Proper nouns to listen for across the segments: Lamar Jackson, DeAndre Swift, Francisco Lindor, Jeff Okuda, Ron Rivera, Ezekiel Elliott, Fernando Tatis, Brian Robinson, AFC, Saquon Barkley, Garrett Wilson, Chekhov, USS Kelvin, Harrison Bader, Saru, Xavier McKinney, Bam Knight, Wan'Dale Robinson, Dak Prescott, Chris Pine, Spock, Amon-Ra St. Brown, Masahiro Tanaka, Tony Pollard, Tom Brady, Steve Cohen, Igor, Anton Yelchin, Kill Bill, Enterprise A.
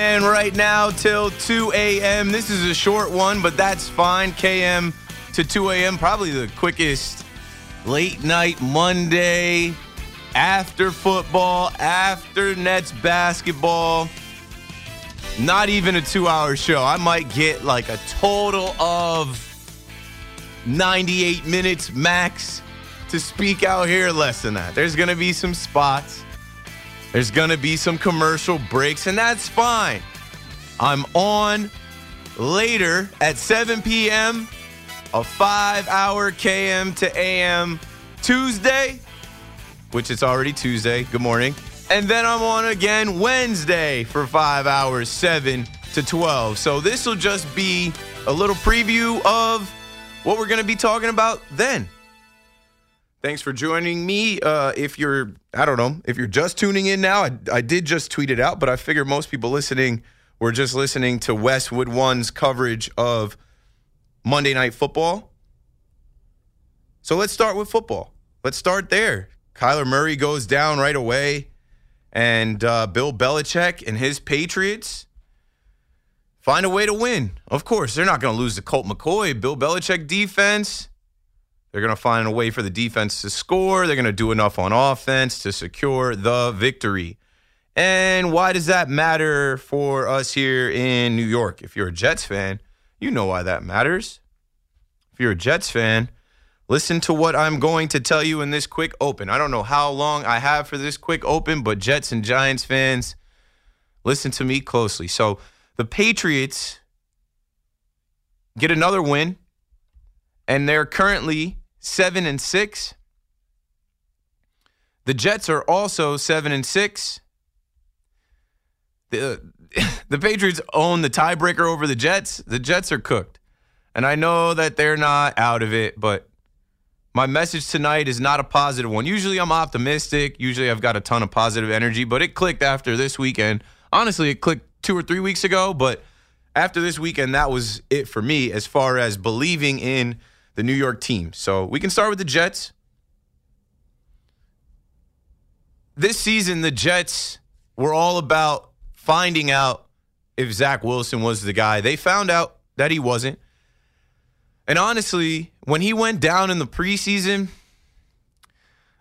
And right now till 2 a.m. This is a short one, but that's fine. KM to 2 a.m. Probably the quickest late night Monday after football, after Nets basketball. Not even a 2-hour show. I might get like a total of 98 minutes max to speak out here. Less than that. There's going to be some spots. There's going to be some commercial breaks, and that's fine. I'm on later at 7 p.m., a 5-hour KM to AM Tuesday, which it's already Tuesday. Good morning. And then I'm on again Wednesday for 5 hours, 7 to 12. So this will just be a little preview of what we're going to be talking about then. Thanks for joining me. If you're just tuning in now, I did just tweet it out, but I figure most people listening were just listening to Westwood One's coverage of Monday Night Football. So let's start with football. Let's start there. Kyler Murray goes down right away, and Bill Belichick and his Patriots find a way to win. Of course, they're not going to lose to Colt McCoy. Bill Belichick defense. They're going to find a way for the defense to score. They're going to do enough on offense to secure the victory. And why does that matter for us here in New York? If you're a Jets fan, you know why that matters. If you're a Jets fan, listen to what I'm going to tell you in this quick open. I don't know how long I have for this quick open, but Jets and Giants fans, listen to me closely. So the Patriots get another win, and they're currently 7-6. The Jets are also 7-6. The Patriots own the tiebreaker over the Jets. The Jets are cooked. And I know that they're not out of it, but my message tonight is not a positive one. Usually I'm optimistic. Usually I've got a ton of positive energy, but it clicked after this weekend. Honestly, it clicked 2 or 3 weeks ago, but after this weekend, that was it for me as far as believing in the New York team. So we can start with the Jets. This season, the Jets were all about finding out if Zach Wilson was the guy. They found out that he wasn't. And honestly, when he went down in the preseason,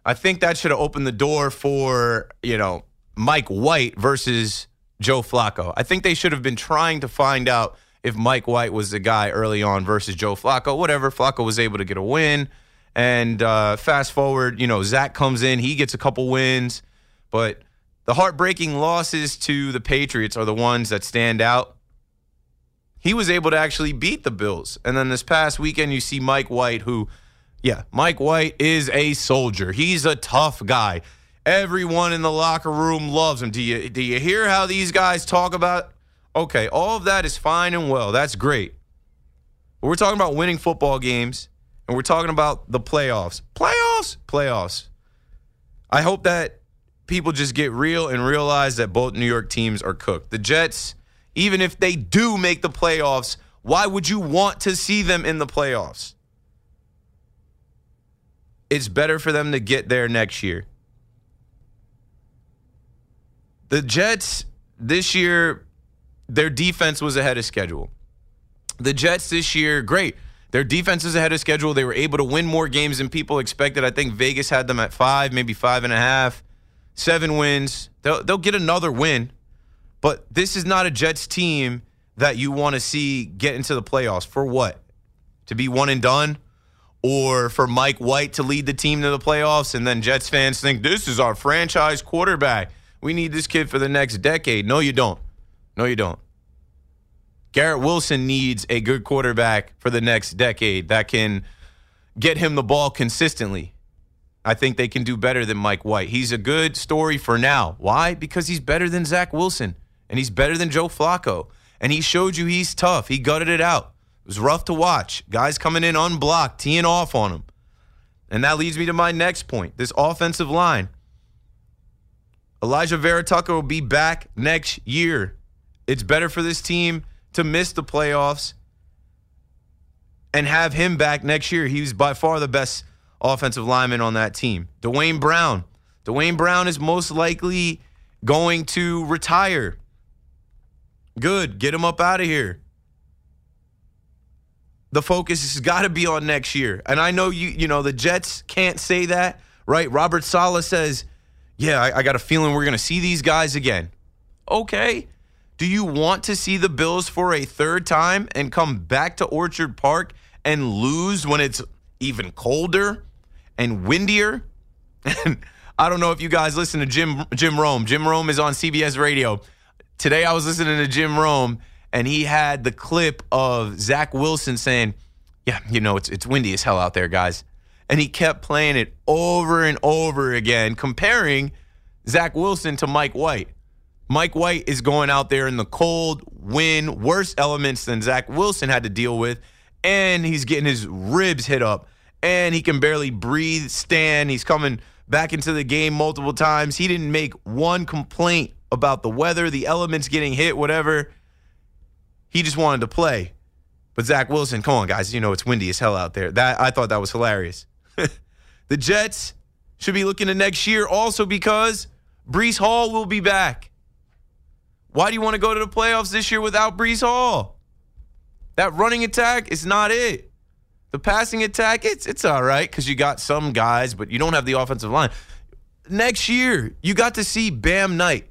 I think that should have opened the door for, Mike White versus Joe Flacco. I think they should have been trying to find out if Mike White was the guy early on versus Joe Flacco. Whatever, Flacco was able to get a win. And fast forward, Zach comes in. He gets a couple wins. But the heartbreaking losses to the Patriots are the ones that stand out. He was able to actually beat the Bills. And then this past weekend, you see Mike White, Mike White is a soldier. He's a tough guy. Everyone in the locker room loves him. Do you hear how these guys talk about? Okay, all of that is fine and well. That's great. But we're talking about winning football games, and we're talking about the playoffs. Playoffs. I hope that people just get real and realize that both New York teams are cooked. The Jets, even if they do make the playoffs, Why would you want to see them in the playoffs? It's better for them to get there next year. The Jets this year, their defense was ahead of schedule. The Jets this year, great. Their defense is ahead of schedule. They were able to win more games than people expected. I think Vegas had them at 5, maybe 5.5, 7 wins. They'll get another win. But this is not a Jets team that you want to see get into the playoffs. For what? To be 1 and done? Or for Mike White to lead the team to the playoffs and then Jets fans think, this is our franchise quarterback. We need this kid for the next decade. No, you don't. No, you don't. Garrett Wilson needs a good quarterback for the next decade that can get him the ball consistently. I think they can do better than Mike White. He's a good story for now. Why? Because he's better than Zach Wilson, and he's better than Joe Flacco, and he showed you he's tough. He gutted it out. It was rough to watch. Guys coming in unblocked, teeing off on him. And that leads me to my next point, this offensive line. Elijah Vera-Tucker will be back next year. It's better for this team to miss the playoffs and have him back next year. He was by far the best offensive lineman on that team. Dwayne Brown. Dwayne Brown is most likely going to retire. Good. Get him up out of here. The focus has got to be on next year. And I know, you know, the Jets can't say that, right? Robert Saleh says, yeah, I got a feeling we're going to see these guys again. Okay. Do you want to see the Bills for a third time and come back to Orchard Park and lose when it's even colder and windier? And I don't know if you guys listen to Jim Rome. Jim Rome is on CBS Radio. Today I was listening to Jim Rome, and he had the clip of Zach Wilson saying, yeah, you know, it's windy as hell out there, guys. And he kept playing it over and over again, comparing Zach Wilson to Mike White. Mike White is going out there in the cold, wind, worse elements than Zach Wilson had to deal with, and he's getting his ribs hit up, and he can barely breathe, stand. He's coming back into the game multiple times. He didn't make one complaint about the weather, the elements getting hit, whatever. He just wanted to play. But Zach Wilson, come on, guys, you know it's windy as hell out there. That I thought that was hilarious. The Jets should be looking to next year also because Breece Hall will be back. Why do you want to go to the playoffs this year without Breece Hall? That running attack is not it. The passing attack, it's all right because you got some guys, but you don't have the offensive line. Next year, you got to see Bam Knight.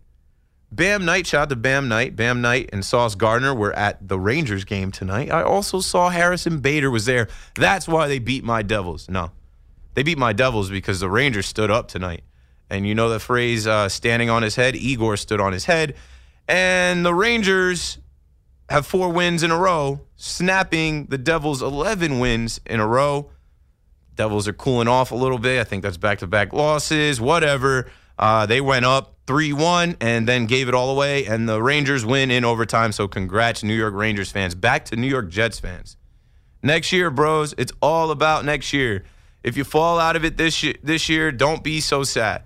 Bam Knight, shout out to Bam Knight. Bam Knight and Sauce Gardner were at the Rangers game tonight. I also saw Harrison Bader was there. That's why they beat my Devils. No, they beat my Devils because the Rangers stood up tonight. And you know the phrase, standing on his head? Igor stood on his head. And the Rangers have 4 wins in a row, snapping the Devils' 11 wins in a row. Devils are cooling off a little bit. I think that's back-to-back losses, whatever. They went up 3-1 and then gave it all away, and the Rangers win in overtime. So congrats, New York Rangers fans. Back to New York Jets fans. Next year, bros, it's all about next year. If you fall out of it this year, don't be so sad.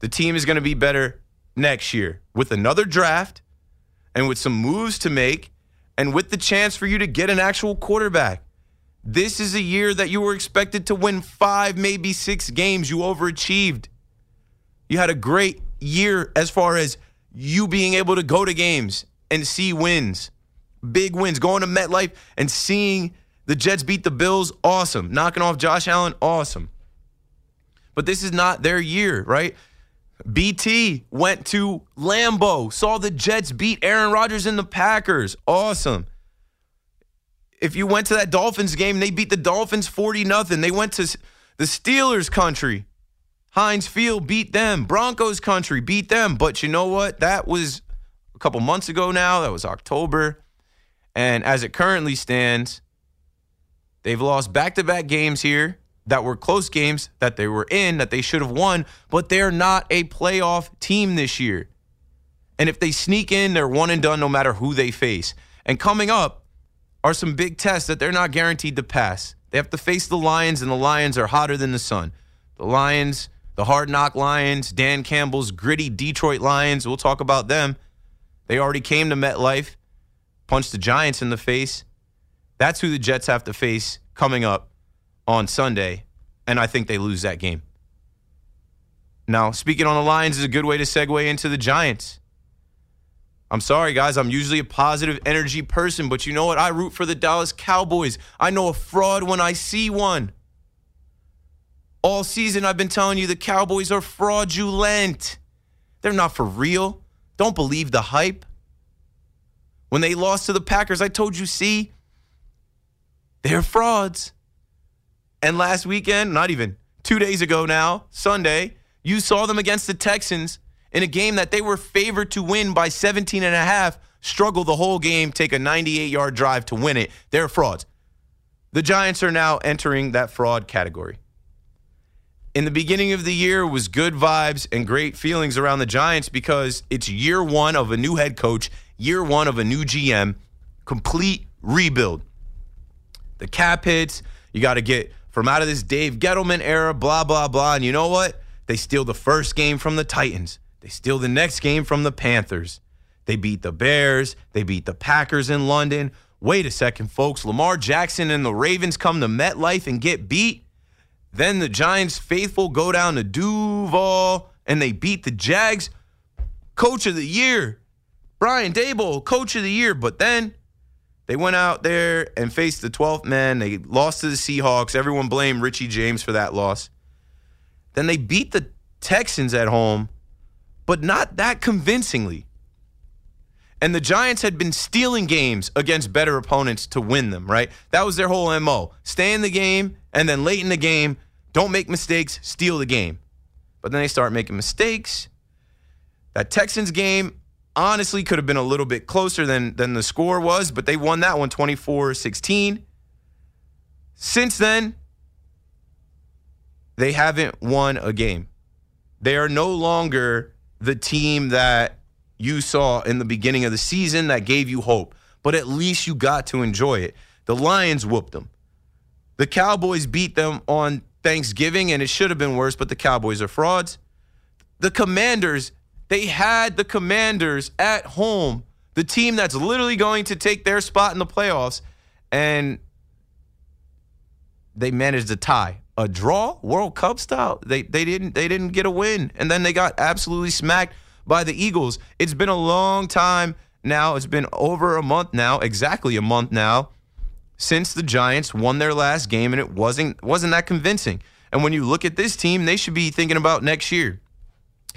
The team is going to be better next year with another draft and with some moves to make and with the chance for you to get an actual quarterback. This is a year that you were expected to win 5, maybe 6 games. You overachieved. You had a great year as far as you being able to go to games and see wins, big wins, going to MetLife and seeing the Jets beat the Bills. Awesome. Knocking off Josh Allen. Awesome. But this is not their year, right? BT went to Lambeau, saw the Jets beat Aaron Rodgers and the Packers. Awesome. If you went to that Dolphins game, they beat the Dolphins 40-0. They went to the Steelers country. Heinz Field beat them. Broncos country beat them. But you know what? That was a couple months ago now. That was October. And as it currently stands, they've lost back-to-back games here that were close games that they were in, that they should have won, but they're not a playoff team this year. And if they sneak in, they're 1 and done no matter who they face. And coming up are some big tests that they're not guaranteed to pass. They have to face the Lions, and the Lions are hotter than the sun. The Lions, the Hard Knock Lions, Dan Campbell's gritty Detroit Lions, we'll talk about them. They already came to MetLife. punch the Giants in the face. That's who the Jets have to face coming up on Sunday, and I think they lose that game. Now, speaking on the Lions is a good way to segue into the Giants. I'm sorry, guys. I'm usually a positive energy person, but you know what? I root for the Dallas Cowboys. I know a fraud when I see one. All season, I've been telling you the Cowboys are fraudulent. They're not for real. Don't believe the hype. When they lost to the Packers, I told you, see, they're frauds. And last weekend, not even 2 days ago now, Sunday, you saw them against the Texans in a game that they were favored to win by 17.5, struggle the whole game, take a 98-yard drive to win it. They're frauds. The Giants are now entering that fraud category. In the beginning of the year was good vibes and great feelings around the Giants because it's year one of a new head coach, year one of a new GM, complete rebuild. The cap hits, you got to get from out of this Dave Gettleman era, blah, blah, blah. And you know what? They steal the first game from the Titans. They steal the next game from the Panthers. They beat the Bears. They beat the Packers in London. Wait a second, folks. Lamar Jackson and the Ravens come to MetLife and get beat. Then the Giants faithful go down to Duval, and they beat the Jags. Coach of the year. Brian Daboll, coach of the year. But then they went out there and faced the 12th man. They lost to the Seahawks. Everyone blamed Richie James for that loss. Then they beat the Texans at home, but not that convincingly. And the Giants had been stealing games against better opponents to win them, right? That was their whole MO. Stay in the game, and then late in the game, don't make mistakes, steal the game. But then they start making mistakes. That Texans game honestly could have been a little bit closer than the score was, but they won that one 24-16. Since then, they haven't won a game. They are no longer the team that you saw in the beginning of the season that gave you hope, but at least you got to enjoy it. The Lions whooped them. The Cowboys beat them on Thanksgiving, and it should have been worse, but the Cowboys are frauds. The Commanders, they had the Commanders at home, the team that's literally going to take their spot in the playoffs, and they managed a tie. A draw, World Cup style. They didn't get a win, and then they got absolutely smacked by the Eagles. It's been a long time now. It's been over a month now, exactly a month now, since the Giants won their last game, and it wasn't that convincing. And when you look at this team, they should be thinking about next year.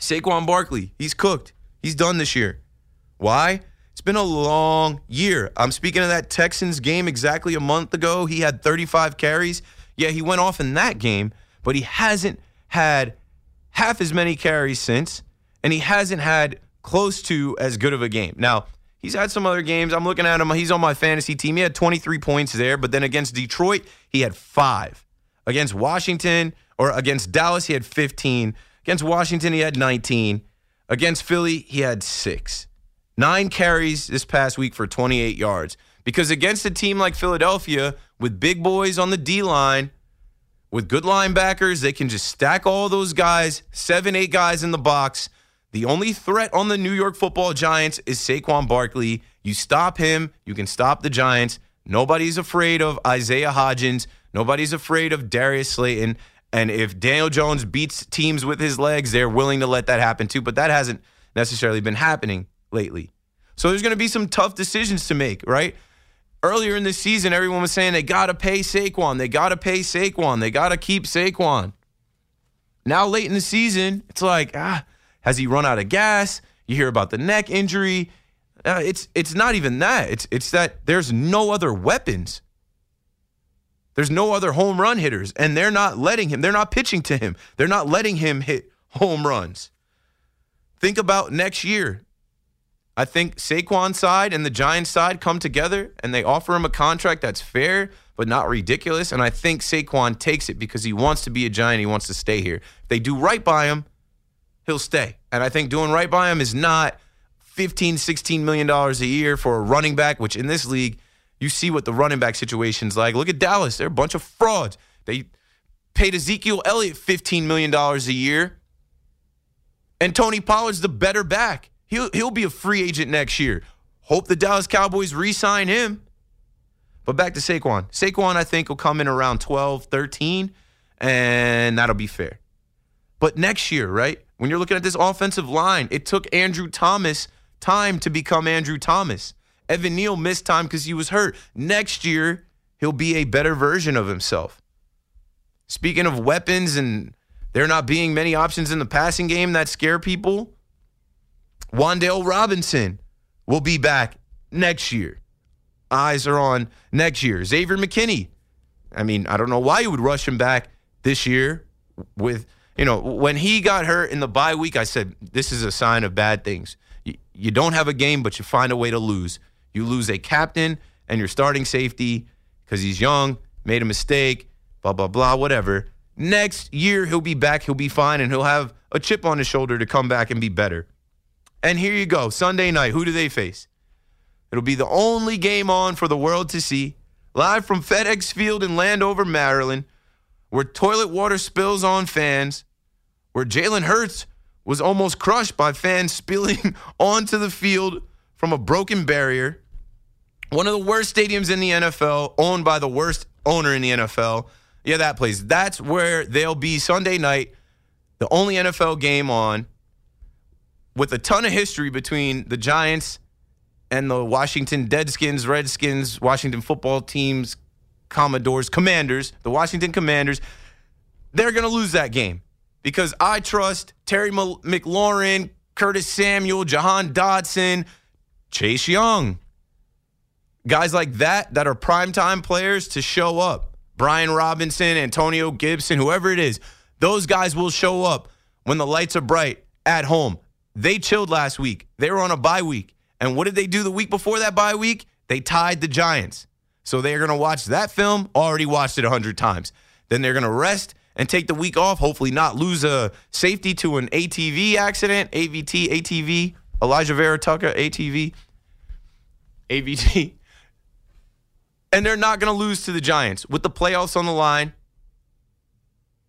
Saquon Barkley, he's cooked. He's done this year. Why? It's been a long year. I'm speaking of that Texans game exactly a month ago. He had 35 carries. Yeah, he went off in that game, but he hasn't had half as many carries since. And he hasn't had close to as good of a game. Now, he's had some other games. I'm looking at him. He's on my fantasy team. He had 23 points there. But then against Detroit, he had 5. Against Washington or against Dallas, he had 15. Against Washington, he had 19. Against Philly, he had 6. 9 carries this past week for 28 yards. Because against a team like Philadelphia with big boys on the D-line, with good linebackers, they can just stack all those guys, 7, 8 guys in the box. The only threat on the New York football Giants is Saquon Barkley. You stop him, you can stop the Giants. Nobody's afraid of Isaiah Hodgins. Nobody's afraid of Darius Slayton. And if Daniel Jones beats teams with his legs, they're willing to let that happen too. But that hasn't necessarily been happening lately. So there's going to be some tough decisions to make, right? Earlier in the season, everyone was saying they got to pay Saquon. They got to pay Saquon. They got to keep Saquon. Now late in the season, it's like, has he run out of gas? You hear about the neck injury. It's not even that. It's that there's no other weapons. There's no other home run hitters, and they're not letting him. They're not pitching to him. They're not letting him hit home runs. Think about next year. I think Saquon's side and the Giants' side come together, and they offer him a contract that's fair but not ridiculous, and I think Saquon takes it because he wants to be a Giant. He wants to stay here. If they do right by him, he'll stay. And I think doing right by him is not $15, $16 million a year for a running back, which in this league, you see what the running back situation's like. Look at Dallas. They're a bunch of frauds. They paid Ezekiel Elliott $15 million a year. And Tony Pollard's the better back. He'll be a free agent next year. Hope the Dallas Cowboys re-sign him. But back to Saquon. Saquon, I think, will come in around 12, 13, and that'll be fair. But next year, right, when you're looking at this offensive line, it took Andrew Thomas time to become Andrew Thomas. Evan Neal missed time because he was hurt. Next year, he'll be a better version of himself. Speaking of weapons and there not being many options in the passing game that scare people, Wan'Dale Robinson will be back next year. Eyes are on next year. Xavier McKinney. I mean, I don't know why you would rush him back this year. With, you know, when he got hurt in the bye week, I said, this is a sign of bad things. You don't have a game, but you find a way to lose. You lose a captain and your starting safety because he's young, made a mistake, blah, blah, blah, whatever. Next year, he'll be back, he'll be fine, and he'll have a chip on his shoulder to come back and be better. And here you go, Sunday night, who do they face? It'll be the only game on for the world to see, live from FedEx Field in Landover, Maryland, where toilet water spills on fans, where Jalen Hurts was almost crushed by fans spilling onto the field from a broken barrier. One of the worst stadiums in the NFL, owned by the worst owner in the NFL. Yeah, that place. That's where they'll be Sunday night, the only NFL game on, with a ton of history between the Giants and the Washington Deadskins, Redskins, Washington football teams, Commanders, the Washington Commanders. They're going to lose that game because I trust Terry McLaurin, Curtis Samuel, Jahan Dotson, Chase Young. Guys like that are primetime players to show up. Brian Robinson, Antonio Gibson, whoever it is. Those guys will show up when the lights are bright at home. They chilled last week. They were on a bye week. And what did they do the week before that bye week? They tied the Giants. So they're going to watch that film, already watched it 100 times. Then they're going to rest and take the week off, hopefully not lose a safety to an ATV accident, AVT, ATV, Elijah Vera-Tucker, ATV, AVT. And they're not going to lose to the Giants. With the playoffs on the line,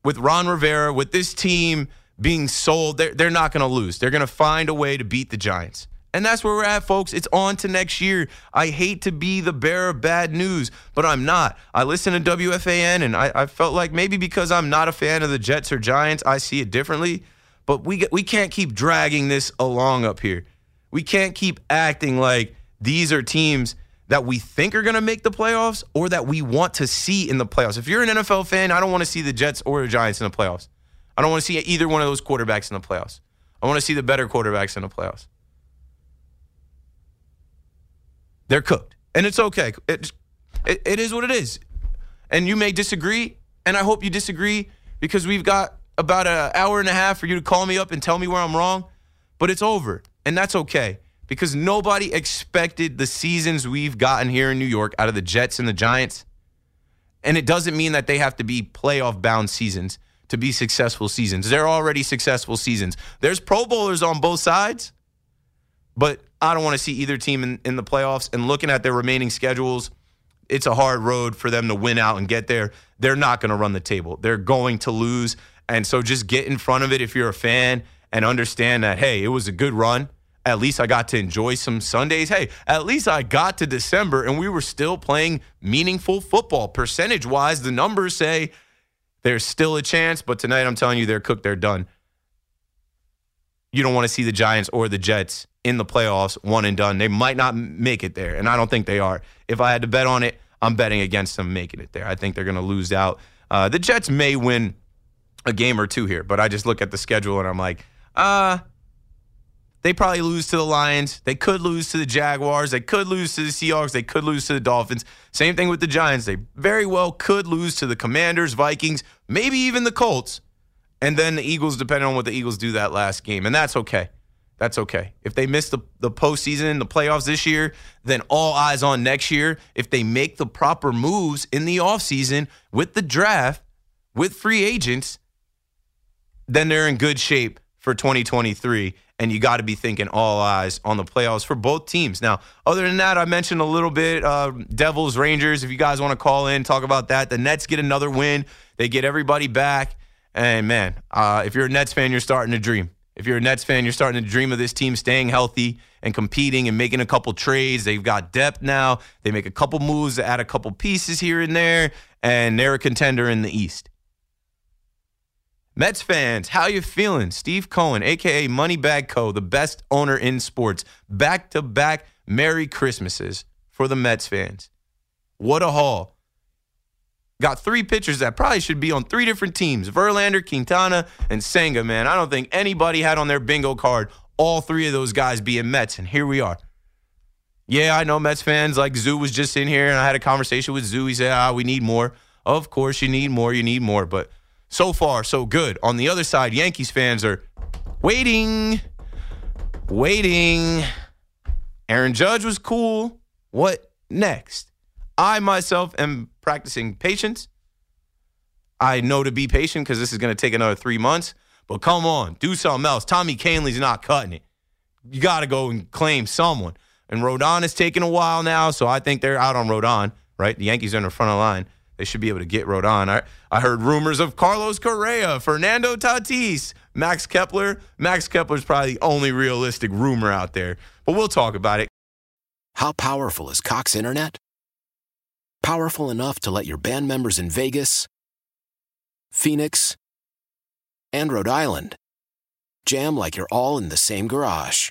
with Ron Rivera, with this team being sold, they're not going to lose. They're going to find a way to beat the Giants. And that's where we're at, folks. It's on to next year. I hate to be the bearer of bad news, but I'm not. I listen to WFAN, and I felt like maybe because I'm not a fan of the Jets or Giants, I see it differently. But we can't keep dragging this along up here. We can't keep acting like these are teams that we think are going to make the playoffs or that we want to see in the playoffs. If you're an NFL fan, I don't want to see the Jets or the Giants in the playoffs. I don't want to see either one of those quarterbacks in the playoffs. I want to see the better quarterbacks in the playoffs. They're cooked, and it's okay. It is what it is, and you may disagree, and I hope you disagree because we've got about an hour and a half for you to call me up and tell me where I'm wrong, but it's over, and that's okay because nobody expected the seasons we've gotten here in New York out of the Jets and the Giants, and it doesn't mean that they have to be playoff-bound seasons to be successful seasons. They're already successful seasons. There's Pro Bowlers on both sides, but I don't want to see either team in the playoffs. And looking at their remaining schedules, it's a hard road for them to win out and get there. They're not going to run the table. They're going to lose. And so just get in front of it if you're a fan and understand that, hey, it was a good run. At least I got to enjoy some Sundays. Hey, at least I got to December and we were still playing meaningful football. Percentage-wise, the numbers say there's still a chance, but tonight I'm telling you they're cooked, they're done. You don't want to see the Giants or the Jets in the playoffs, one and done. They might not make it there, and I don't think they are. If I had to bet on it, I'm betting against them making it there. I think they're going to lose out. The Jets may win a game or two here, but I just look at the schedule and I'm like, they probably lose to the Lions. They could lose to the Jaguars. They could lose to the Seahawks. They could lose to the Dolphins. Same thing with the Giants. They very well could lose to the Commanders, Vikings, maybe even the Colts, and then the Eagles, depending on what the Eagles do that last game, and that's okay. That's okay. If they miss the postseason, the playoffs this year, then all eyes on next year. If they make the proper moves in the offseason with the draft, with free agents, then they're in good shape for 2023, and you got to be thinking all eyes on the playoffs for both teams. Now, other than that, I mentioned a little bit, Devils, Rangers, if you guys want to call in, talk about that. The Nets get another win. They get everybody back. And, man, if you're a Nets fan, you're starting to dream. If you're a Nets fan, you're starting to dream of this team staying healthy and competing and making a couple trades. They've got depth now. They make a couple moves, add a couple pieces here and there, and they're a contender in the East. Mets fans, how you feeling? Steve Cohen, a.k.a. Moneybag Co., the best owner in sports. Back-to-back Merry Christmases for the Mets fans. What a haul. Got three pitchers that probably should be on three different teams, Verlander, Quintana, and Senga, man. I don't think anybody had on their bingo card all three of those guys being Mets, and here we are. Yeah, I know Mets fans, like Zoo was just in here, and I had a conversation with Zoo. He said, we need more. Of course, you need more, but so far, so good. On the other side, Yankees fans are waiting. Aaron Judge was cool. What next? I myself am practicing patience. I know to be patient because this is going to take another 3 months. But come on, do something else. Tommy Kahnle's not cutting it. You got to go and claim someone. And Rodon is taking a while now, so I think they're out on Rodon, right? The Yankees are in the front of the line. They should be able to get Rodon. I heard rumors of Carlos Correa, Fernando Tatis, Max Kepler. Max Kepler's probably the only realistic rumor out there, but we'll talk about it. How powerful is Cox Internet? Powerful enough to let your band members in Vegas, Phoenix, and Rhode Island jam like you're all in the same garage.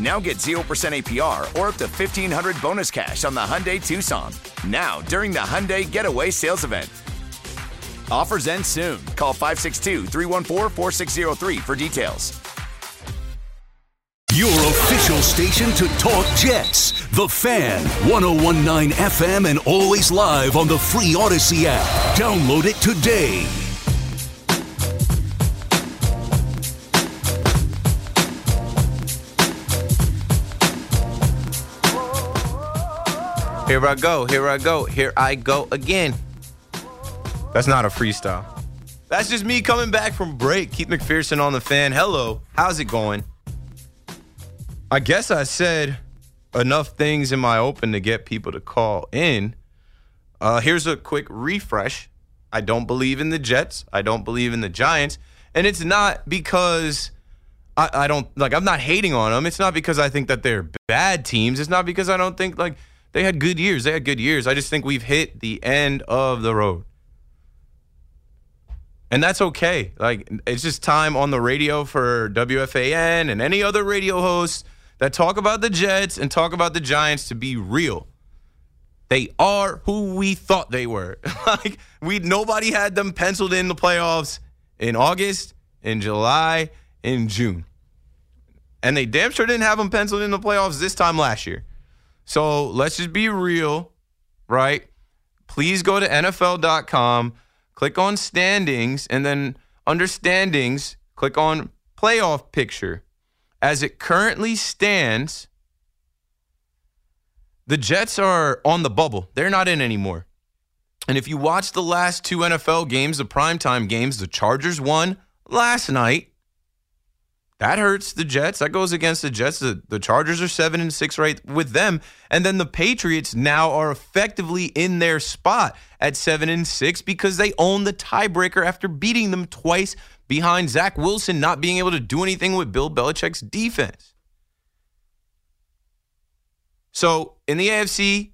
Now get 0% APR or up to $1,500 bonus cash on the Hyundai Tucson. Now, during the Hyundai Getaway Sales Event. Offers end soon. Call 562-314-4603 for details. Your official station to talk Jets. The Fan, 101.9 FM and always live on the free Odyssey app. Download it today. Here I go again. That's not a freestyle. That's just me coming back from break. Keith McPherson on the Fan. Hello, how's it going? I guess I said enough things in my open to get people to call in. Here's a quick refresh. I don't believe in the Jets. I don't believe in the Giants. And it's not because I'm not hating on them. It's not because I think that they're bad teams. It's not because I don't think, they had good years. I just think we've hit the end of the road. And that's okay. It's just time on the radio for WFAN and any other radio hosts that talk about the Jets and talk about the Giants to be real. They are who we thought they were. Nobody had them penciled in the playoffs in August, in July, in June. And they damn sure didn't have them penciled in the playoffs this time last year. So let's just be real, right? Please go to NFL.com, click on standings, and then under standings, click on playoff picture. As it currently stands, the Jets are on the bubble. They're not in anymore. And if you watch the last two NFL games, the primetime games, the Chargers won last night. That hurts the Jets. That goes against the Jets. The Chargers are 7-6 right with them. And then the Patriots now are effectively in their spot at 7-6 because they own the tiebreaker after beating them twice behind Zach Wilson not being able to do anything with Bill Belichick's defense. So in the AFC,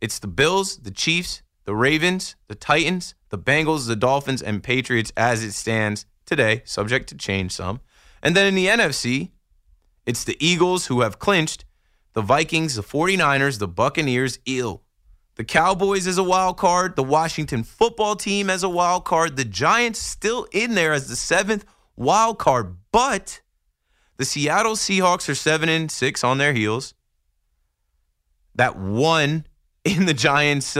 it's the Bills, the Chiefs, the Ravens, the Titans, the Bengals, the Dolphins, and Patriots as it stands today, subject to change some. And then in the NFC, it's the Eagles who have clinched, the Vikings, the 49ers, the Buccaneers, the Cowboys as a wild card, the Washington football team as a wild card, the Giants still in there as the 7th wild card, but the Seattle Seahawks are 7-6 on their heels. That one in the Giants'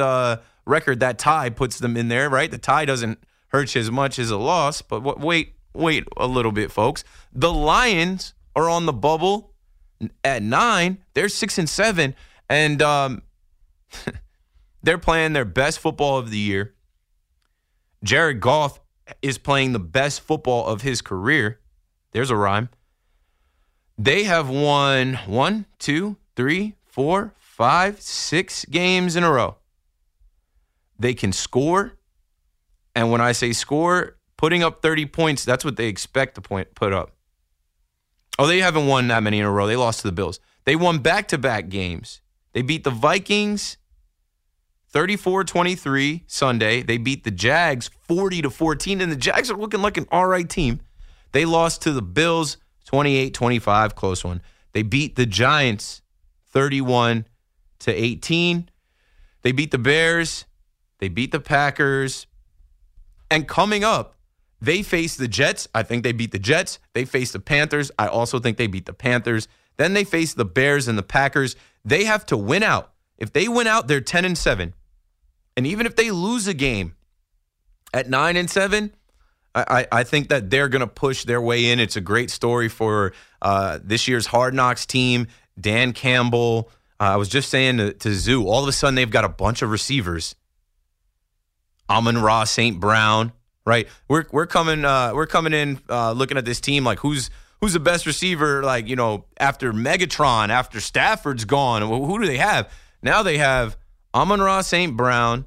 record, that tie puts them in there, right? The tie doesn't hurt you as much as a loss, but wait a little bit, folks. The Lions are on the bubble at 9. They're 6-7, and they're playing their best football of the year. Jared Goff is playing the best football of his career. There's a rhyme. They have won 1, 2, 3, 4, 5, 6 games in a row. They can score. And when I say score, putting up 30 points, that's what they expect to put up. Oh, they haven't won that many in a row. They lost to the Bills. They won back-to-back games. They beat the Vikings 34-23 Sunday. They beat the Jags 40-14, and the Jags are looking like an all right team. They lost to the Bills 28-25, close one. They beat the Giants 31-18. They beat the Bears. They beat the Packers. And coming up, they face the Jets. I think they beat the Jets. They face the Panthers. I also think they beat the Panthers. Then they face the Bears and the Packers. They have to win out. If they win out, they're 10-7. And even if they lose a game at 9-7, I think that they're going to push their way in. It's a great story for this year's Hard Knocks team, Dan Campbell. I was just saying to Zoo, all of a sudden they've got a bunch of receivers. Amon-Ra St. Brown, right? We're coming in looking at this team like who's the best receiver? Like, you know, after Megatron, after Stafford's gone, who do they have? Now they have Amon-Ra St. Brown.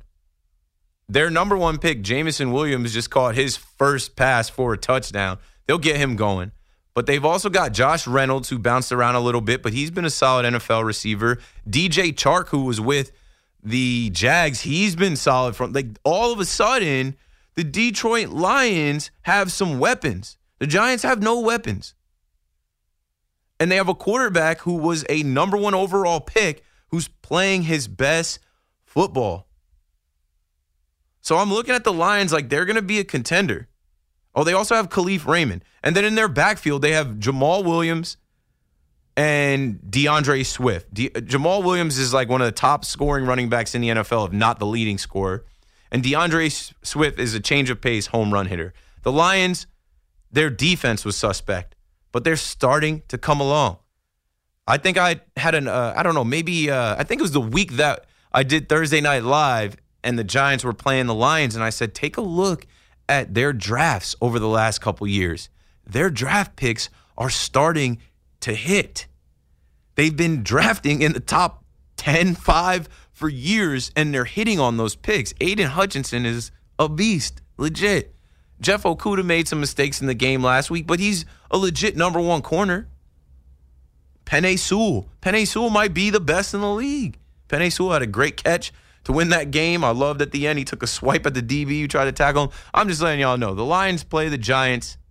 Their number one pick, Jamison Williams, just caught his first pass for a touchdown. They'll get him going. But they've also got Josh Reynolds, who bounced around a little bit, but he's been a solid NFL receiver. DJ Chark, who was with the Jags, he's been solid. From like all of a sudden, the Detroit Lions have some weapons. The Giants have no weapons. And they have a quarterback who was a number one overall pick who's playing his best football. So I'm looking at the Lions like they're going to be a contender. Oh, they also have Khalif Raymond. And then in their backfield, they have Jamal Williams and DeAndre Swift. Jamal Williams is like one of the top scoring running backs in the NFL, if not the leading scorer. And DeAndre Swift is a change of pace home run hitter. The Lions, their defense was suspect, but they're starting to come along. I think I had I think it was the week that I did Thursday Night Live and the Giants were playing the Lions, and I said, take a look at their drafts over the last couple years. Their draft picks are starting to hit. They've been drafting in the top 10, 5 for years, and they're hitting on those picks. Aiden Hutchinson is a beast, legit. Jeff Okuda made some mistakes in the game last week, but he's a legit number one corner. Penei Sewell. Penei Sewell might be the best in the league. Penei Sewell had a great catch to win that game. I loved at the end, he took a swipe at the DB who tried to tackle him. I'm just letting y'all know, the Lions play the Jets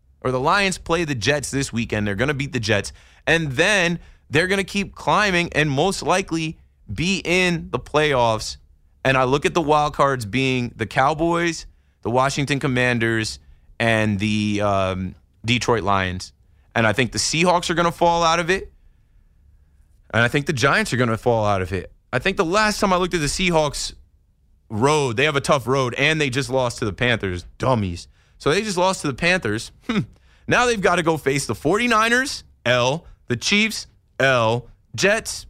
this weekend. They're going to beat the Jets. And then they're going to keep climbing and most likely be in the playoffs. And I look at the wild cards being the Cowboys, the Washington Commanders, and the Detroit Lions. And I think the Seahawks are going to fall out of it. And I think the Giants are going to fall out of it. I think the last time I looked at the Seahawks' road, they have a tough road, and they just lost to the Panthers. Dummies. So they just lost to the Panthers. Now they've got to go face the 49ers, the Chiefs, Jets.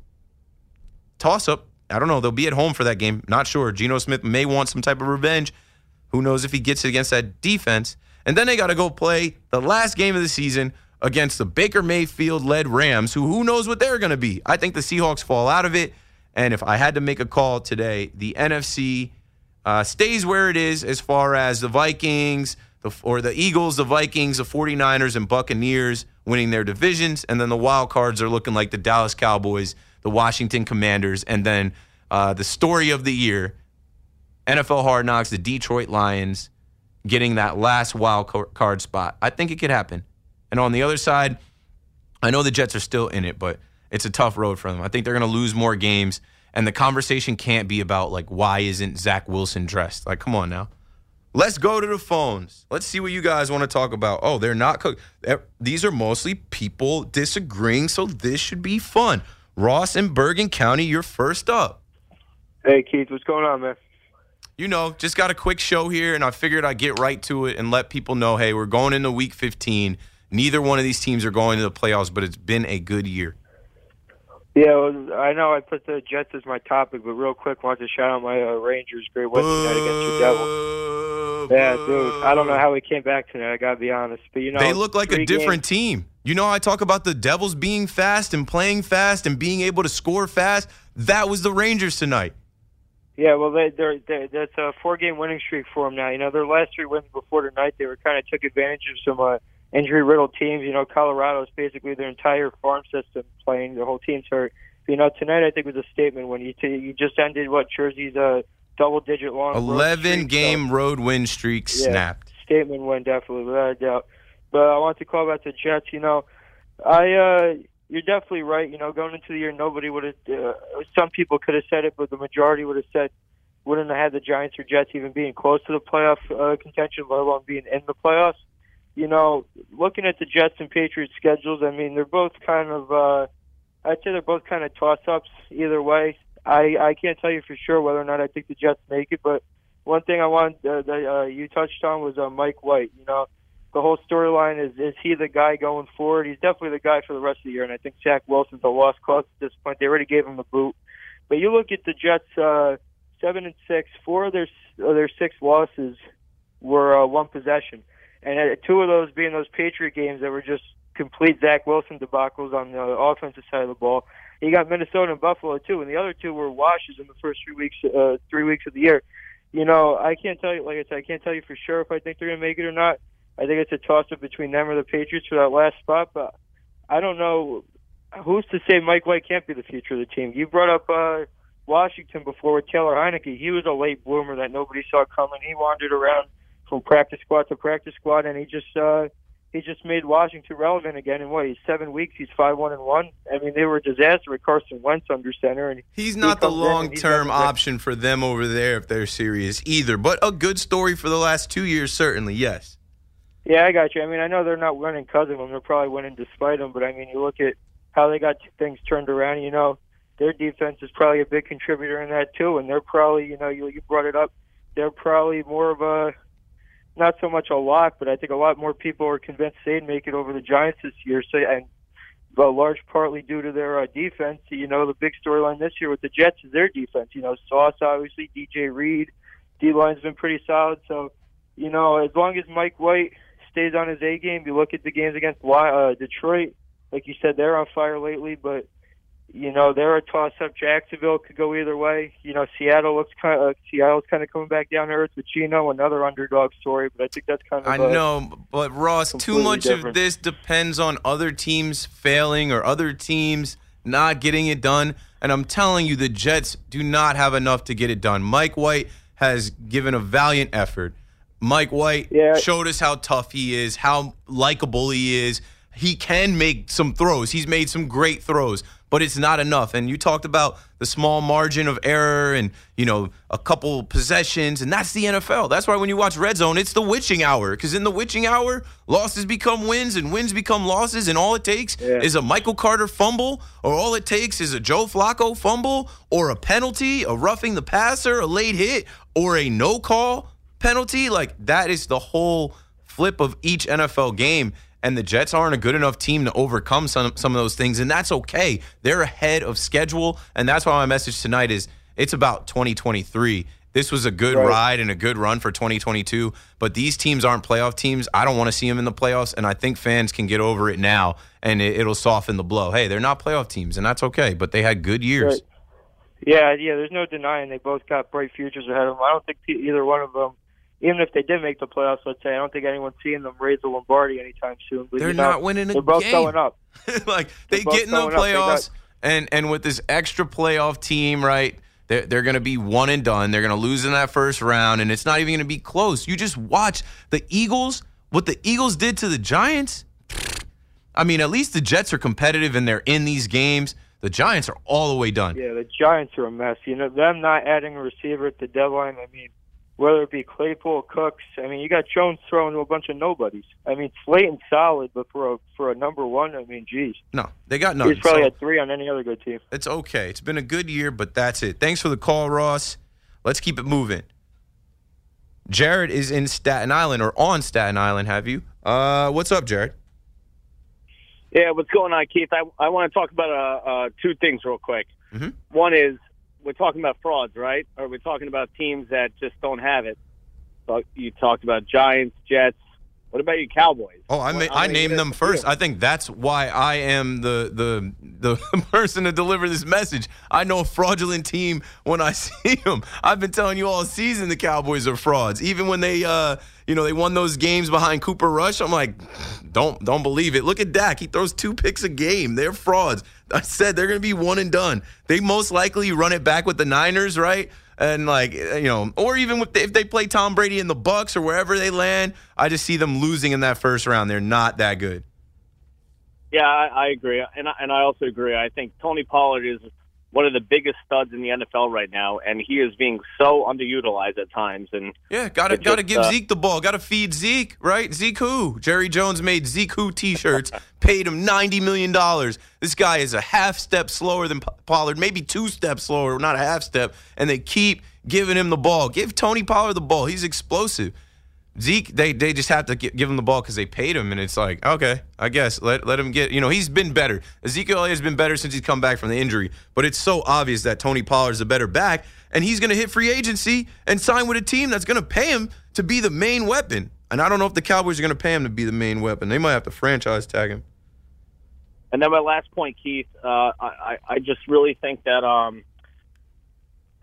Toss up. I don't know. They'll be at home for that game. Not sure. Geno Smith may want some type of revenge. Who knows if he gets it against that defense. And then they got to go play the last game of the season against the Baker Mayfield-led Rams, who knows what they're going to be. I think the Seahawks fall out of it. And if I had to make a call today, the NFC stays where it is as far as the Vikings, or the Eagles, the Vikings, the 49ers, and Buccaneers winning their divisions. And then the wild cards are looking like the Dallas Cowboys, the Washington Commanders, and then the story of the year, NFL Hard Knocks, the Detroit Lions getting that last wild card spot. I think it could happen. And on the other side, I know the Jets are still in it, but it's a tough road for them. I think they're going to lose more games, and the conversation can't be about, like, why isn't Zach Wilson dressed? Like, come on now. Let's go to the phones. Let's see what you guys want to talk about. Oh, they're not cooked. These are mostly people disagreeing, so this should be fun. Ross in Bergen County, you're first up. Hey, Keith, what's going on, man? You know, just got a quick show here, and I figured I'd get right to it and let people know, hey, we're going into Week 15. Neither one of these teams are going to the playoffs, but it's been a good year. Yeah, well, I know I put the Jets as my topic, but real quick, I want to shout out my Rangers. Great Wednesday night against your Devils. Yeah, dude, I don't know how we came back tonight. I gotta be honest, but you know they look like a different team. You know, I talk about the Devils being fast and playing fast and being able to score fast. That was the Rangers tonight. Yeah, well, that's a four-game winning streak for them now. You know, their last three wins before tonight, they were kind of took advantage of some injury-riddled teams. You know, Colorado's basically their entire farm system playing. The whole team's hurt. You know, tonight I think was a statement when you just ended, Jersey's double-digit long 11-game road win streak snapped. Statement win, definitely, without a doubt. But I want to call about the Jets. You know, you're definitely right. You know, going into the year, nobody would have. Some people could have said it, but the majority would have said wouldn't have had the Giants or Jets even being close to the playoff contention, let alone being in the playoffs. You know, looking at the Jets and Patriots schedules, I mean, they're both kind of. I'd say they're both kind of toss-ups either way. I can't tell you for sure whether or not I think the Jets make it, but one thing I wanted that you touched on was Mike White. You know. The whole storyline is he the guy going forward? He's definitely the guy for the rest of the year, and I think Zach Wilson's a lost cause at this point. They already gave him the boot. But you look at the Jets, 7-6, four of their six losses were one possession. And two of those being those Patriot games that were just complete Zach Wilson debacles on the offensive side of the ball. He got Minnesota and Buffalo, too, and the other two were washes in the first 3 weeks of the year. You know, I can't tell you, like I said, I can't tell you for sure if I think they're going to make it or not. I think it's a toss-up between them or the Patriots for that last spot, but I don't know who's to say Mike White can't be the future of the team. You brought up Washington before with Taylor Heineke. He was a late bloomer that nobody saw coming. He wandered around from practice squad to practice squad, and he just made Washington relevant again. In what, he's 7 weeks, he's 5-1-1. I mean, they were a disaster with Carson Wentz under center. And he's not the long-term option for them over there if they're serious either, but a good story for the last 2 years, certainly, yes. Yeah, I got you. I mean, I know they're not winning because of them. They're probably winning despite them. But, I mean, you look at how they got things turned around. You know, their defense is probably a big contributor in that, too. And they're probably, you know, you brought it up, they're probably more of a, not so much a lot, but I think a lot more people are convinced they'd make it over the Giants this year. So, and a large partly due to their defense. You know, the big storyline this year with the Jets is their defense. You know, Sauce, obviously, DJ Reed, D-line's been pretty solid. So, you know, as long as Mike White stays on his A game. You look at the games against Detroit, like you said, they're on fire lately. But you know they're a toss-up. Jacksonville could go either way. You know Seattle looks kind of Seattle's kind of coming back down to earth with Geno, another underdog story. But I think that's kind of I know, but Ross, too much different. Of this depends on other teams failing or other teams not getting it done. And I'm telling you, the Jets do not have enough to get it done. Mike White has given a valiant effort. Mike White showed us how tough he is, how likable he is. He can make some throws. He's made some great throws, but it's not enough. And you talked about the small margin of error and, you know, a couple possessions, and that's the NFL. That's why when you watch Red Zone, it's the witching hour, because in the witching hour, losses become wins and wins become losses, and all it takes is a Michael Carter fumble, or all it takes is a Joe Flacco fumble, or a penalty, a roughing the passer, a late hit, or a no-call penalty. Like, that is the whole flip of each NFL game, and the Jets aren't a good enough team to overcome some of those things, and that's okay. They're ahead of schedule, and that's why my message tonight is it's about 2023. This was a good ride and a good run for 2022, but these teams aren't playoff teams. I don't want to see them in the playoffs, and I think fans can get over it now, and it'll soften the blow. Hey, they're not playoff teams, and that's okay, but they had good years. Right. Yeah, there's no denying they both got bright futures ahead of them. I don't think either one of them, even if they did make the playoffs, let's say, I don't think anyone's seeing them raise the Lombardi anytime soon. They're not winning a game. They're both going up. Like, they get in the playoffs, and with this extra playoff team, right, they're going to be one and done. They're going to lose in that first round, and it's not even going to be close. You just watch the Eagles, what the Eagles did to the Giants. I mean, at least the Jets are competitive, and they're in these games. The Giants are all the way done. Yeah, the Giants are a mess. You know, them not adding a receiver at the deadline, I mean, whether it be Claypool, Cooks, I mean, you got Jones throwing to a bunch of nobodies. I mean, Slayton's solid, but for a number one, I mean, geez. No, they got none. He's probably had three on any other good team. It's okay. It's been a good year, but that's it. Thanks for the call, Ross. Let's keep it moving. Jared is in Staten Island, or on Staten Island, have you? What's up, Jared? Yeah, what's going on, Keith? I want to talk about two things real quick. Mm-hmm. One is, we're talking about frauds, right? Or we're talking about teams that just don't have it. So you talked about Giants, Jets. What about your Cowboys? Oh, I named them first. I think that's why I am the person to deliver this message. I know a fraudulent team when I see them. I've been telling you all season the Cowboys are frauds. Even when they they won those games behind Cooper Rush, I'm like, don't believe it. Look at Dak. He throws 2 picks a game. They're frauds. I said they're going to be one and done. They most likely run it back with the Niners, right? And, or even if they play Tom Brady in the Bucs or wherever they land, I just see them losing in that first round. They're not that good. Yeah, I agree. And I also agree. I think Tony Pollard is one of the biggest studs in the NFL right now, and he is being so underutilized at times. And yeah, got to give Zeke the ball. Got to feed Zeke, right? Zeke who? Jerry Jones made Zeke who T-shirts, paid him $90 million. This guy is a half step slower than Pollard, maybe 2 steps slower, not a half step, and they keep giving him the ball. Give Tony Pollard the ball. He's explosive. Zeke, they just have to give him the ball because they paid him, and it's like, okay, I guess let him get. He's been better. Ezekiel Elliott has been better since he's come back from the injury, but it's so obvious that Tony Pollard's a better back, and he's going to hit free agency and sign with a team that's going to pay him to be the main weapon. And I don't know if the Cowboys are going to pay him to be the main weapon. They might have to franchise tag him. And then my last point, Keith, I just really think that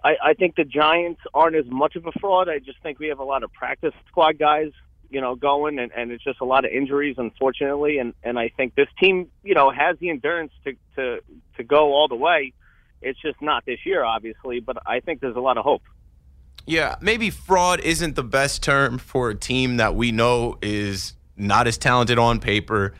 I think the Giants aren't as much of a fraud. I just think we have a lot of practice squad guys, going, and it's just a lot of injuries, unfortunately. And I think this team, has the endurance to go all the way. It's just not this year, obviously, but I think there's a lot of hope. Yeah, maybe fraud isn't the best term for a team that we know is not as talented on paper.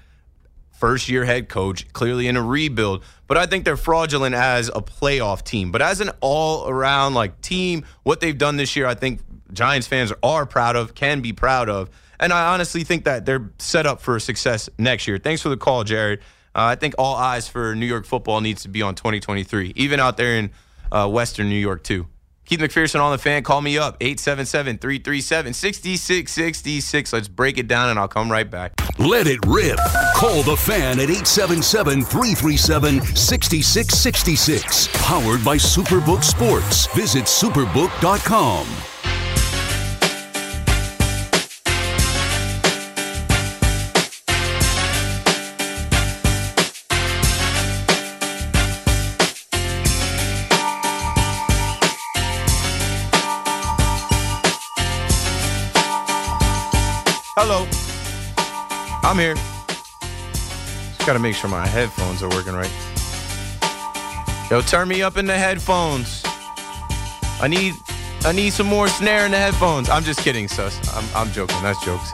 First-year head coach, clearly in a rebuild. But I think they're fraudulent as a playoff team. But as an all-around team, what they've done this year, I think Giants fans are proud of, can be proud of. And I honestly think that they're set up for success next year. Thanks for the call, Jared. I think all eyes for New York football needs to be on 2023, even out there in Western New York too. Keith McPherson on the Fan. Call me up, 877-337-6666. Let's break it down, and I'll come right back. Let it rip. Call the Fan at 877-337-6666. Powered by Superbook Sports. Visit superbook.com. Hello. I'm here. Just got to make sure my headphones are working right. Yo, turn me up in the headphones. I need some more snare in the headphones. I'm just kidding, sus. I'm joking. That's jokes.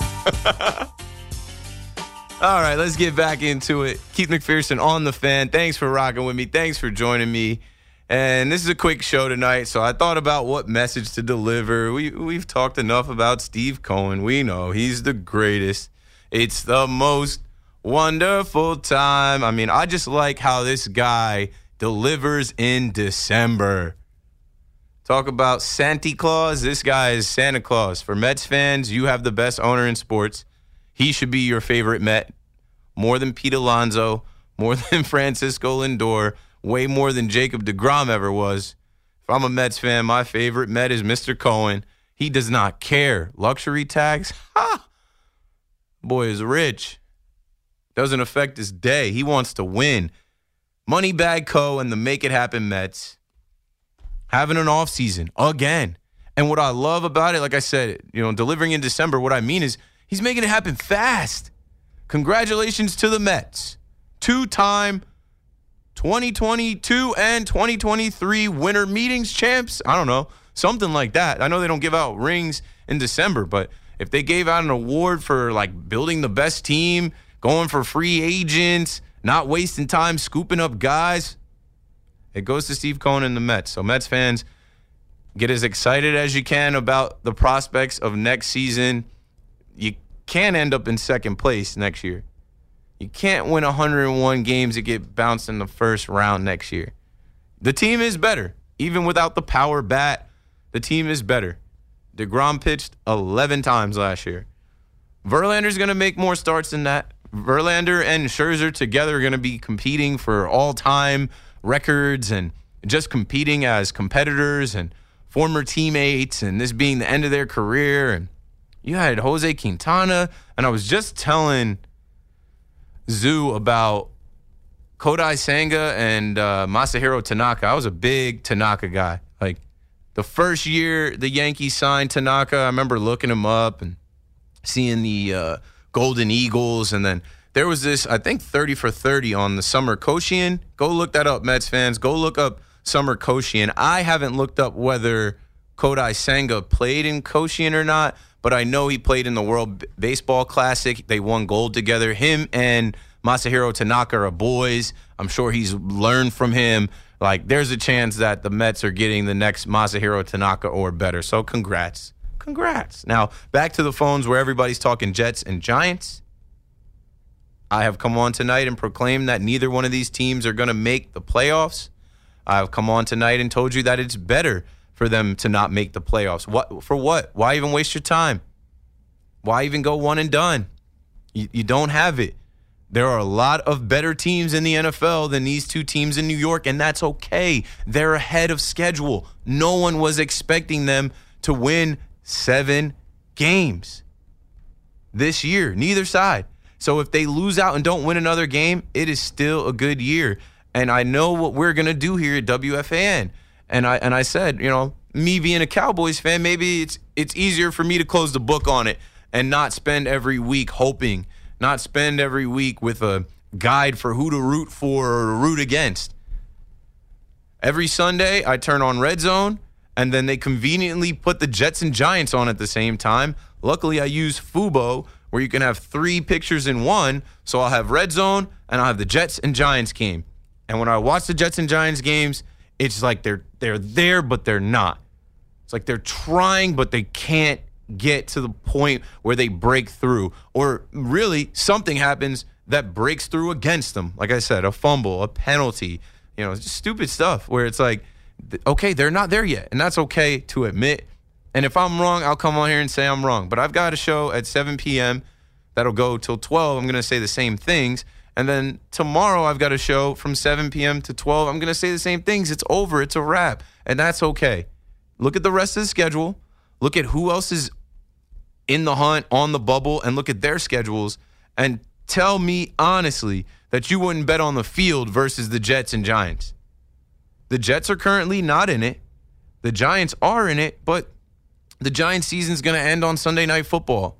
All right, let's get back into it. Keith McPherson on the Fan. Thanks for rocking with me. Thanks for joining me. And this is a quick show tonight, so I thought about what message to deliver. We've talked enough about Steve Cohen. We know he's the greatest. It's the most wonderful time. I mean, I just like how this guy delivers in December. Talk about Santa Claus. This guy is Santa Claus. For Mets fans, you have the best owner in sports. He should be your favorite Met. More than Pete Alonso, more than Francisco Lindor, way more than Jacob DeGrom ever was. If I'm a Mets fan, my favorite Met is Mr. Cohen. He does not care. Luxury tax? Ha! Boy is rich. Doesn't affect his day. He wants to win. Moneybag Co. and the Make It Happen Mets having an offseason again. And what I love about it, like I said, delivering in December, what I mean is he's making it happen fast. Congratulations to the Mets. Two-time 2022 and 2023 winter meetings champs. I don't know, something like that. I know they don't give out rings in December, but if they gave out an award for like building the best team, going for free agents, not wasting time scooping up guys, it goes to Steve Cohen and the Mets. So Mets fans, get as excited as you can about the prospects of next season. You can't end up in second place next year. You can't win 101 games and get bounced in the first round next year. The team is better. Even without the power bat, the team is better. DeGrom pitched 11 times last year. Verlander's going to make more starts than that. Verlander and Scherzer together are going to be competing for all-time records and just competing as competitors and former teammates and this being the end of their career. And you had Jose Quintana, and I was just telling Zoo about Kodai Senga and Masahiro Tanaka. I was a big Tanaka guy. Like the first year the Yankees signed Tanaka, I remember looking him up and seeing the Golden Eagles. And then there was this, I think, 30 for 30 on the Summer Koshien. Go look that up, Mets fans. Go look up Summer Koshien. I haven't looked up whether Kodai Senga played in Koshien or not, but I know he played in the World Baseball Classic. They won gold together. Him and Masahiro Tanaka are boys. I'm sure he's learned from him. Like, there's a chance that the Mets are getting the next Masahiro Tanaka or better. So congrats. Congrats. Now, back to the phones where everybody's talking Jets and Giants. I have come on tonight and proclaimed that neither one of these teams are going to make the playoffs. I've come on tonight and told you that it's better for them to not make the playoffs. What for what? Why even waste your time? Why even go one and done? You don't have it. There are a lot of better teams in the NFL than these two teams in New York, and that's okay. They're ahead of schedule. No one was expecting them to win 7 games this year, neither side. So if they lose out and don't win another game, it is still a good year. And I know what we're going to do here at WFAN. And I said, me being a Cowboys fan, maybe it's easier for me to close the book on it and not spend every week hoping, not spend every week with a guide for who to root for or to root against. Every Sunday, I turn on Red Zone, and then they conveniently put the Jets and Giants on at the same time. Luckily, I use Fubo, where you can have 3 pictures in one, so I'll have Red Zone, and I'll have the Jets and Giants game. And when I watch the Jets and Giants games, it's like they're there, but they're not. It's like they're trying, but they can't get to the point where they break through. Or really, something happens that breaks through against them. Like I said, a fumble, a penalty, just stupid stuff where it's like, okay, they're not there yet. And that's okay to admit. And if I'm wrong, I'll come on here and say I'm wrong. But I've got a show at 7 p.m. that'll go till 12. I'm going to say the same things. And then tomorrow I've got a show from 7 p.m. to 12. I'm going to say the same things. It's over. It's a wrap. And that's okay. Look at the rest of the schedule. Look at who else is in the hunt, on the bubble, and look at their schedules. And tell me honestly that you wouldn't bet on the field versus the Jets and Giants. The Jets are currently not in it. The Giants are in it, but the Giants season's going to end on Sunday Night Football.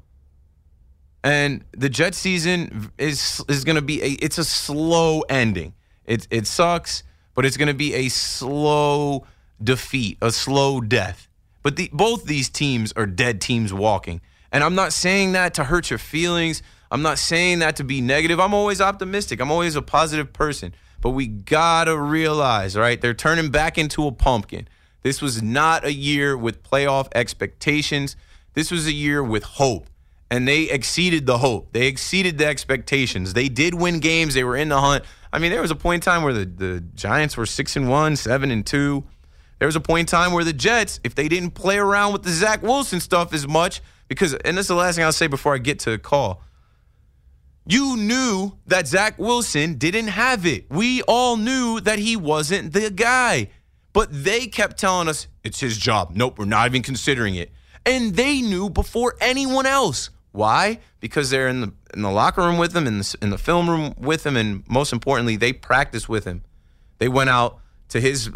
And the Jets season is going to be it's a slow ending. It sucks, but it's going to be a slow defeat, a slow death. But both these teams are dead teams walking. And I'm not saying that to hurt your feelings. I'm not saying that to be negative. I'm always optimistic. I'm always a positive person. But we got to realize, right, they're turning back into a pumpkin. This was not a year with playoff expectations. This was a year with hope. And they exceeded the hope. They exceeded the expectations. They did win games. They were in the hunt. I mean, there was a point in time where the Giants were 6-1, 7-2. There was a point in time where the Jets, if they didn't play around with the Zach Wilson stuff as much, because, and this is the last thing I'll say before I get to the call, you knew that Zach Wilson didn't have it. We all knew that he wasn't the guy. But they kept telling us, it's his job. Nope, we're not even considering it. And they knew before anyone else. Why? Because they're in the locker room with him, in the film room with him, and most importantly, they practiced with him. They went out to his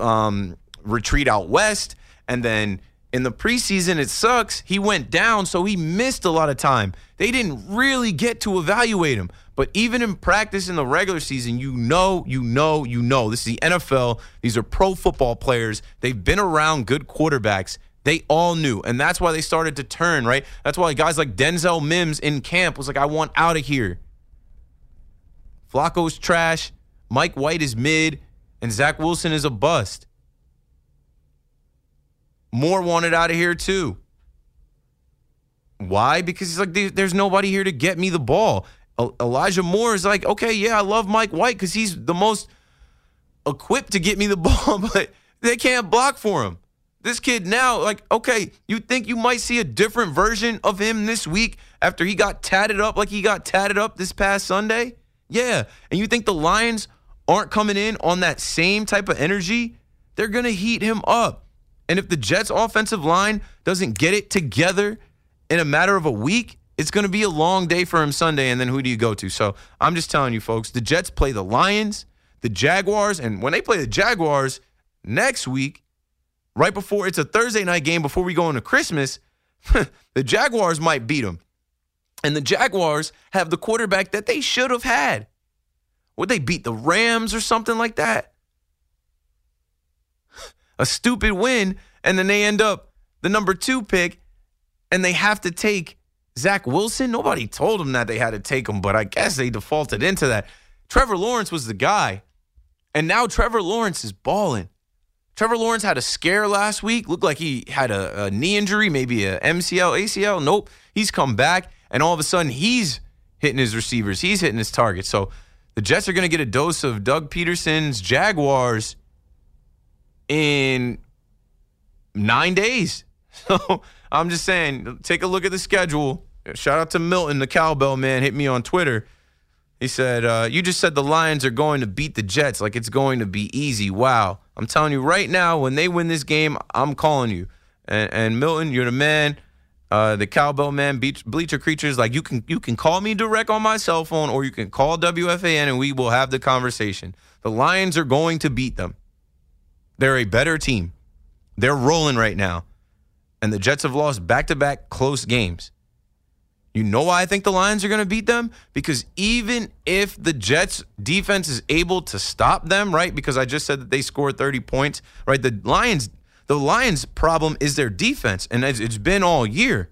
retreat out west, and then in the preseason, it sucks. He went down, so he missed a lot of time. They didn't really get to evaluate him. But even in practice in the regular season, you know. This is the NFL. These are pro football players. They've been around good quarterbacks. They all knew, and that's why they started to turn, right? That's why guys like Denzel Mims in camp was like, I want out of here. Flacco's trash, Mike White is mid, and Zach Wilson is a bust. Moore wanted out of here too. Why? Because he's like, there's nobody here to get me the ball. Elijah Moore is like, okay, yeah, I love Mike White because he's the most equipped to get me the ball, but they can't block for him. This kid now, like, okay, you think you might see a different version of him this week after he got tatted up like he got tatted up this past Sunday? Yeah. And you think the Lions aren't coming in on that same type of energy? They're going to heat him up. And if the Jets' offensive line doesn't get it together in a matter of a week, it's going to be a long day for him Sunday, and then who do you go to? So I'm just telling you, folks, the Jets play the Lions, the Jaguars, and when they play the Jaguars next week, right before, it's a Thursday night game before we go into Christmas, the Jaguars might beat them. And the Jaguars have the quarterback that they should have had. Would they beat the Rams or something like that? A stupid win, and then they end up the number 2 pick, and they have to take Zach Wilson. Nobody told them that they had to take him, but I guess they defaulted into that. Trevor Lawrence was the guy, and now Trevor Lawrence is balling. Trevor Lawrence had a scare last week. Looked like he had a knee injury, maybe a MCL, ACL. Nope. He's come back, and all of a sudden he's hitting his receivers. He's hitting his targets. So the Jets are going to get a dose of Doug Peterson's Jaguars in 9 days. So I'm just saying, take a look at the schedule. Shout out to Milton, the cowbell man. Hit me on Twitter. He said, you just said the Lions are going to beat the Jets like it's going to be easy. Wow. I'm telling you right now, when they win this game, I'm calling you. And Milton, you're the man, the cowbell man, Bleacher Creatures. Like, you can call me direct on my cell phone, or you can call WFAN, and we will have the conversation. The Lions are going to beat them. They're a better team. They're rolling right now. And the Jets have lost back-to-back close games. You know why I think the Lions are going to beat them? Because even if the Jets' defense is able to stop them, right, because I just said that they scored 30 points, right, the Lions' problem is their defense, and it's been all year.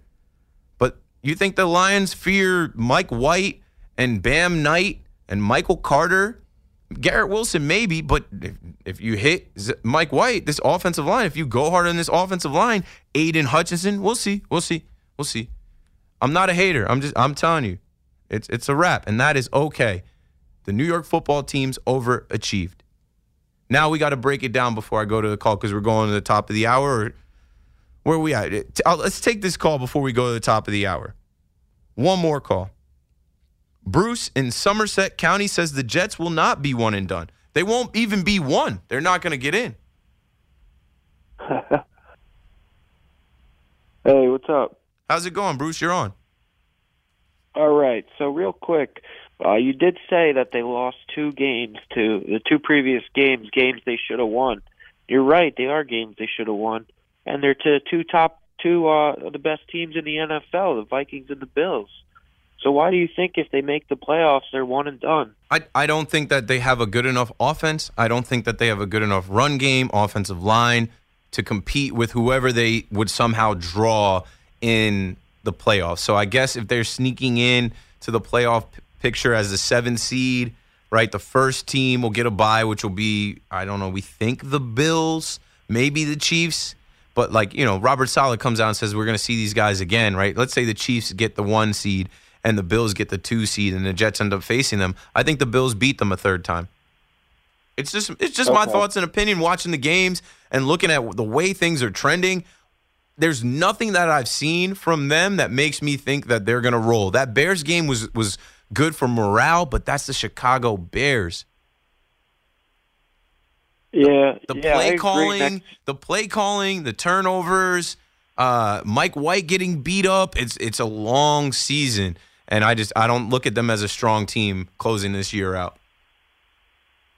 But you think the Lions fear Mike White and Bam Knight and Michael Carter? Garrett Wilson maybe, but if you hit Mike White, this offensive line, if you go hard on this offensive line, Aiden Hutchinson, we'll see. I'm not a hater. I'm telling you, it's a wrap, and that is okay. The New York football team's overachieved. Now we got to break it down before I go to the call because we're going to the top of the hour. Where are we at? Let's take this call before we go to the top of the hour. One more call. Bruce in Somerset County says the Jets will not be one and done. They won't even be one. They're not going to get in. Hey, what's up? How's it going, Bruce? You're on. All right. So real quick, you did say that they lost 2 games to the 2 previous games, games they should have won. You're right. They are games they should have won. And they're to two of the best teams in the NFL, the Vikings and the Bills. So why do you think if they make the playoffs, they're one and done? I don't think that they have a good enough offense. I don't think that they have a good enough run game, offensive line, to compete with whoever they would somehow draw in the playoffs. So I guess if they're sneaking in to the playoff picture as the 7th seed, right, the first team will get a bye, which will be, I don't know, we think the Bills, maybe the Chiefs. But, like, you know, Robert Saleh comes out and says we're going to see these guys again, right? Let's say the Chiefs get the 1 seed and the Bills get the 2 seed and the Jets end up facing them. I think the Bills beat them a 3rd time. It's just okay. My thoughts and opinion watching the games and looking at the way things are trending. There's nothing that I've seen from them that makes me think that they're going to roll. That Bears game was good for morale, but that's the Chicago Bears. Yeah. The play calling, the turnovers, Mike White getting beat up. It's a long season, and I don't look at them as a strong team closing this year out.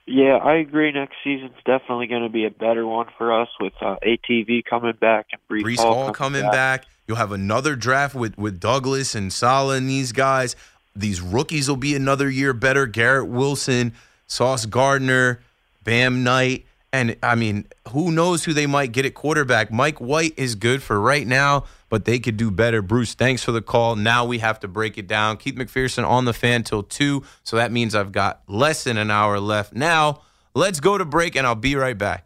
Yeah, I agree. Next season's definitely going to be a better one for us with ATV coming back and Breece Hall coming back. You'll have another draft with Douglas and Saleh and these guys. These rookies will be another year better. Garrett Wilson, Sauce Gardner, Bam Knight. And, I mean, who knows who they might get at quarterback. Mike White is good for right now, but they could do better. Bruce, thanks for the call. Now we have to break it down. Keith McPherson on the fan till 2, so that means I've got less than an hour left. Now let's go to break, and I'll be right back.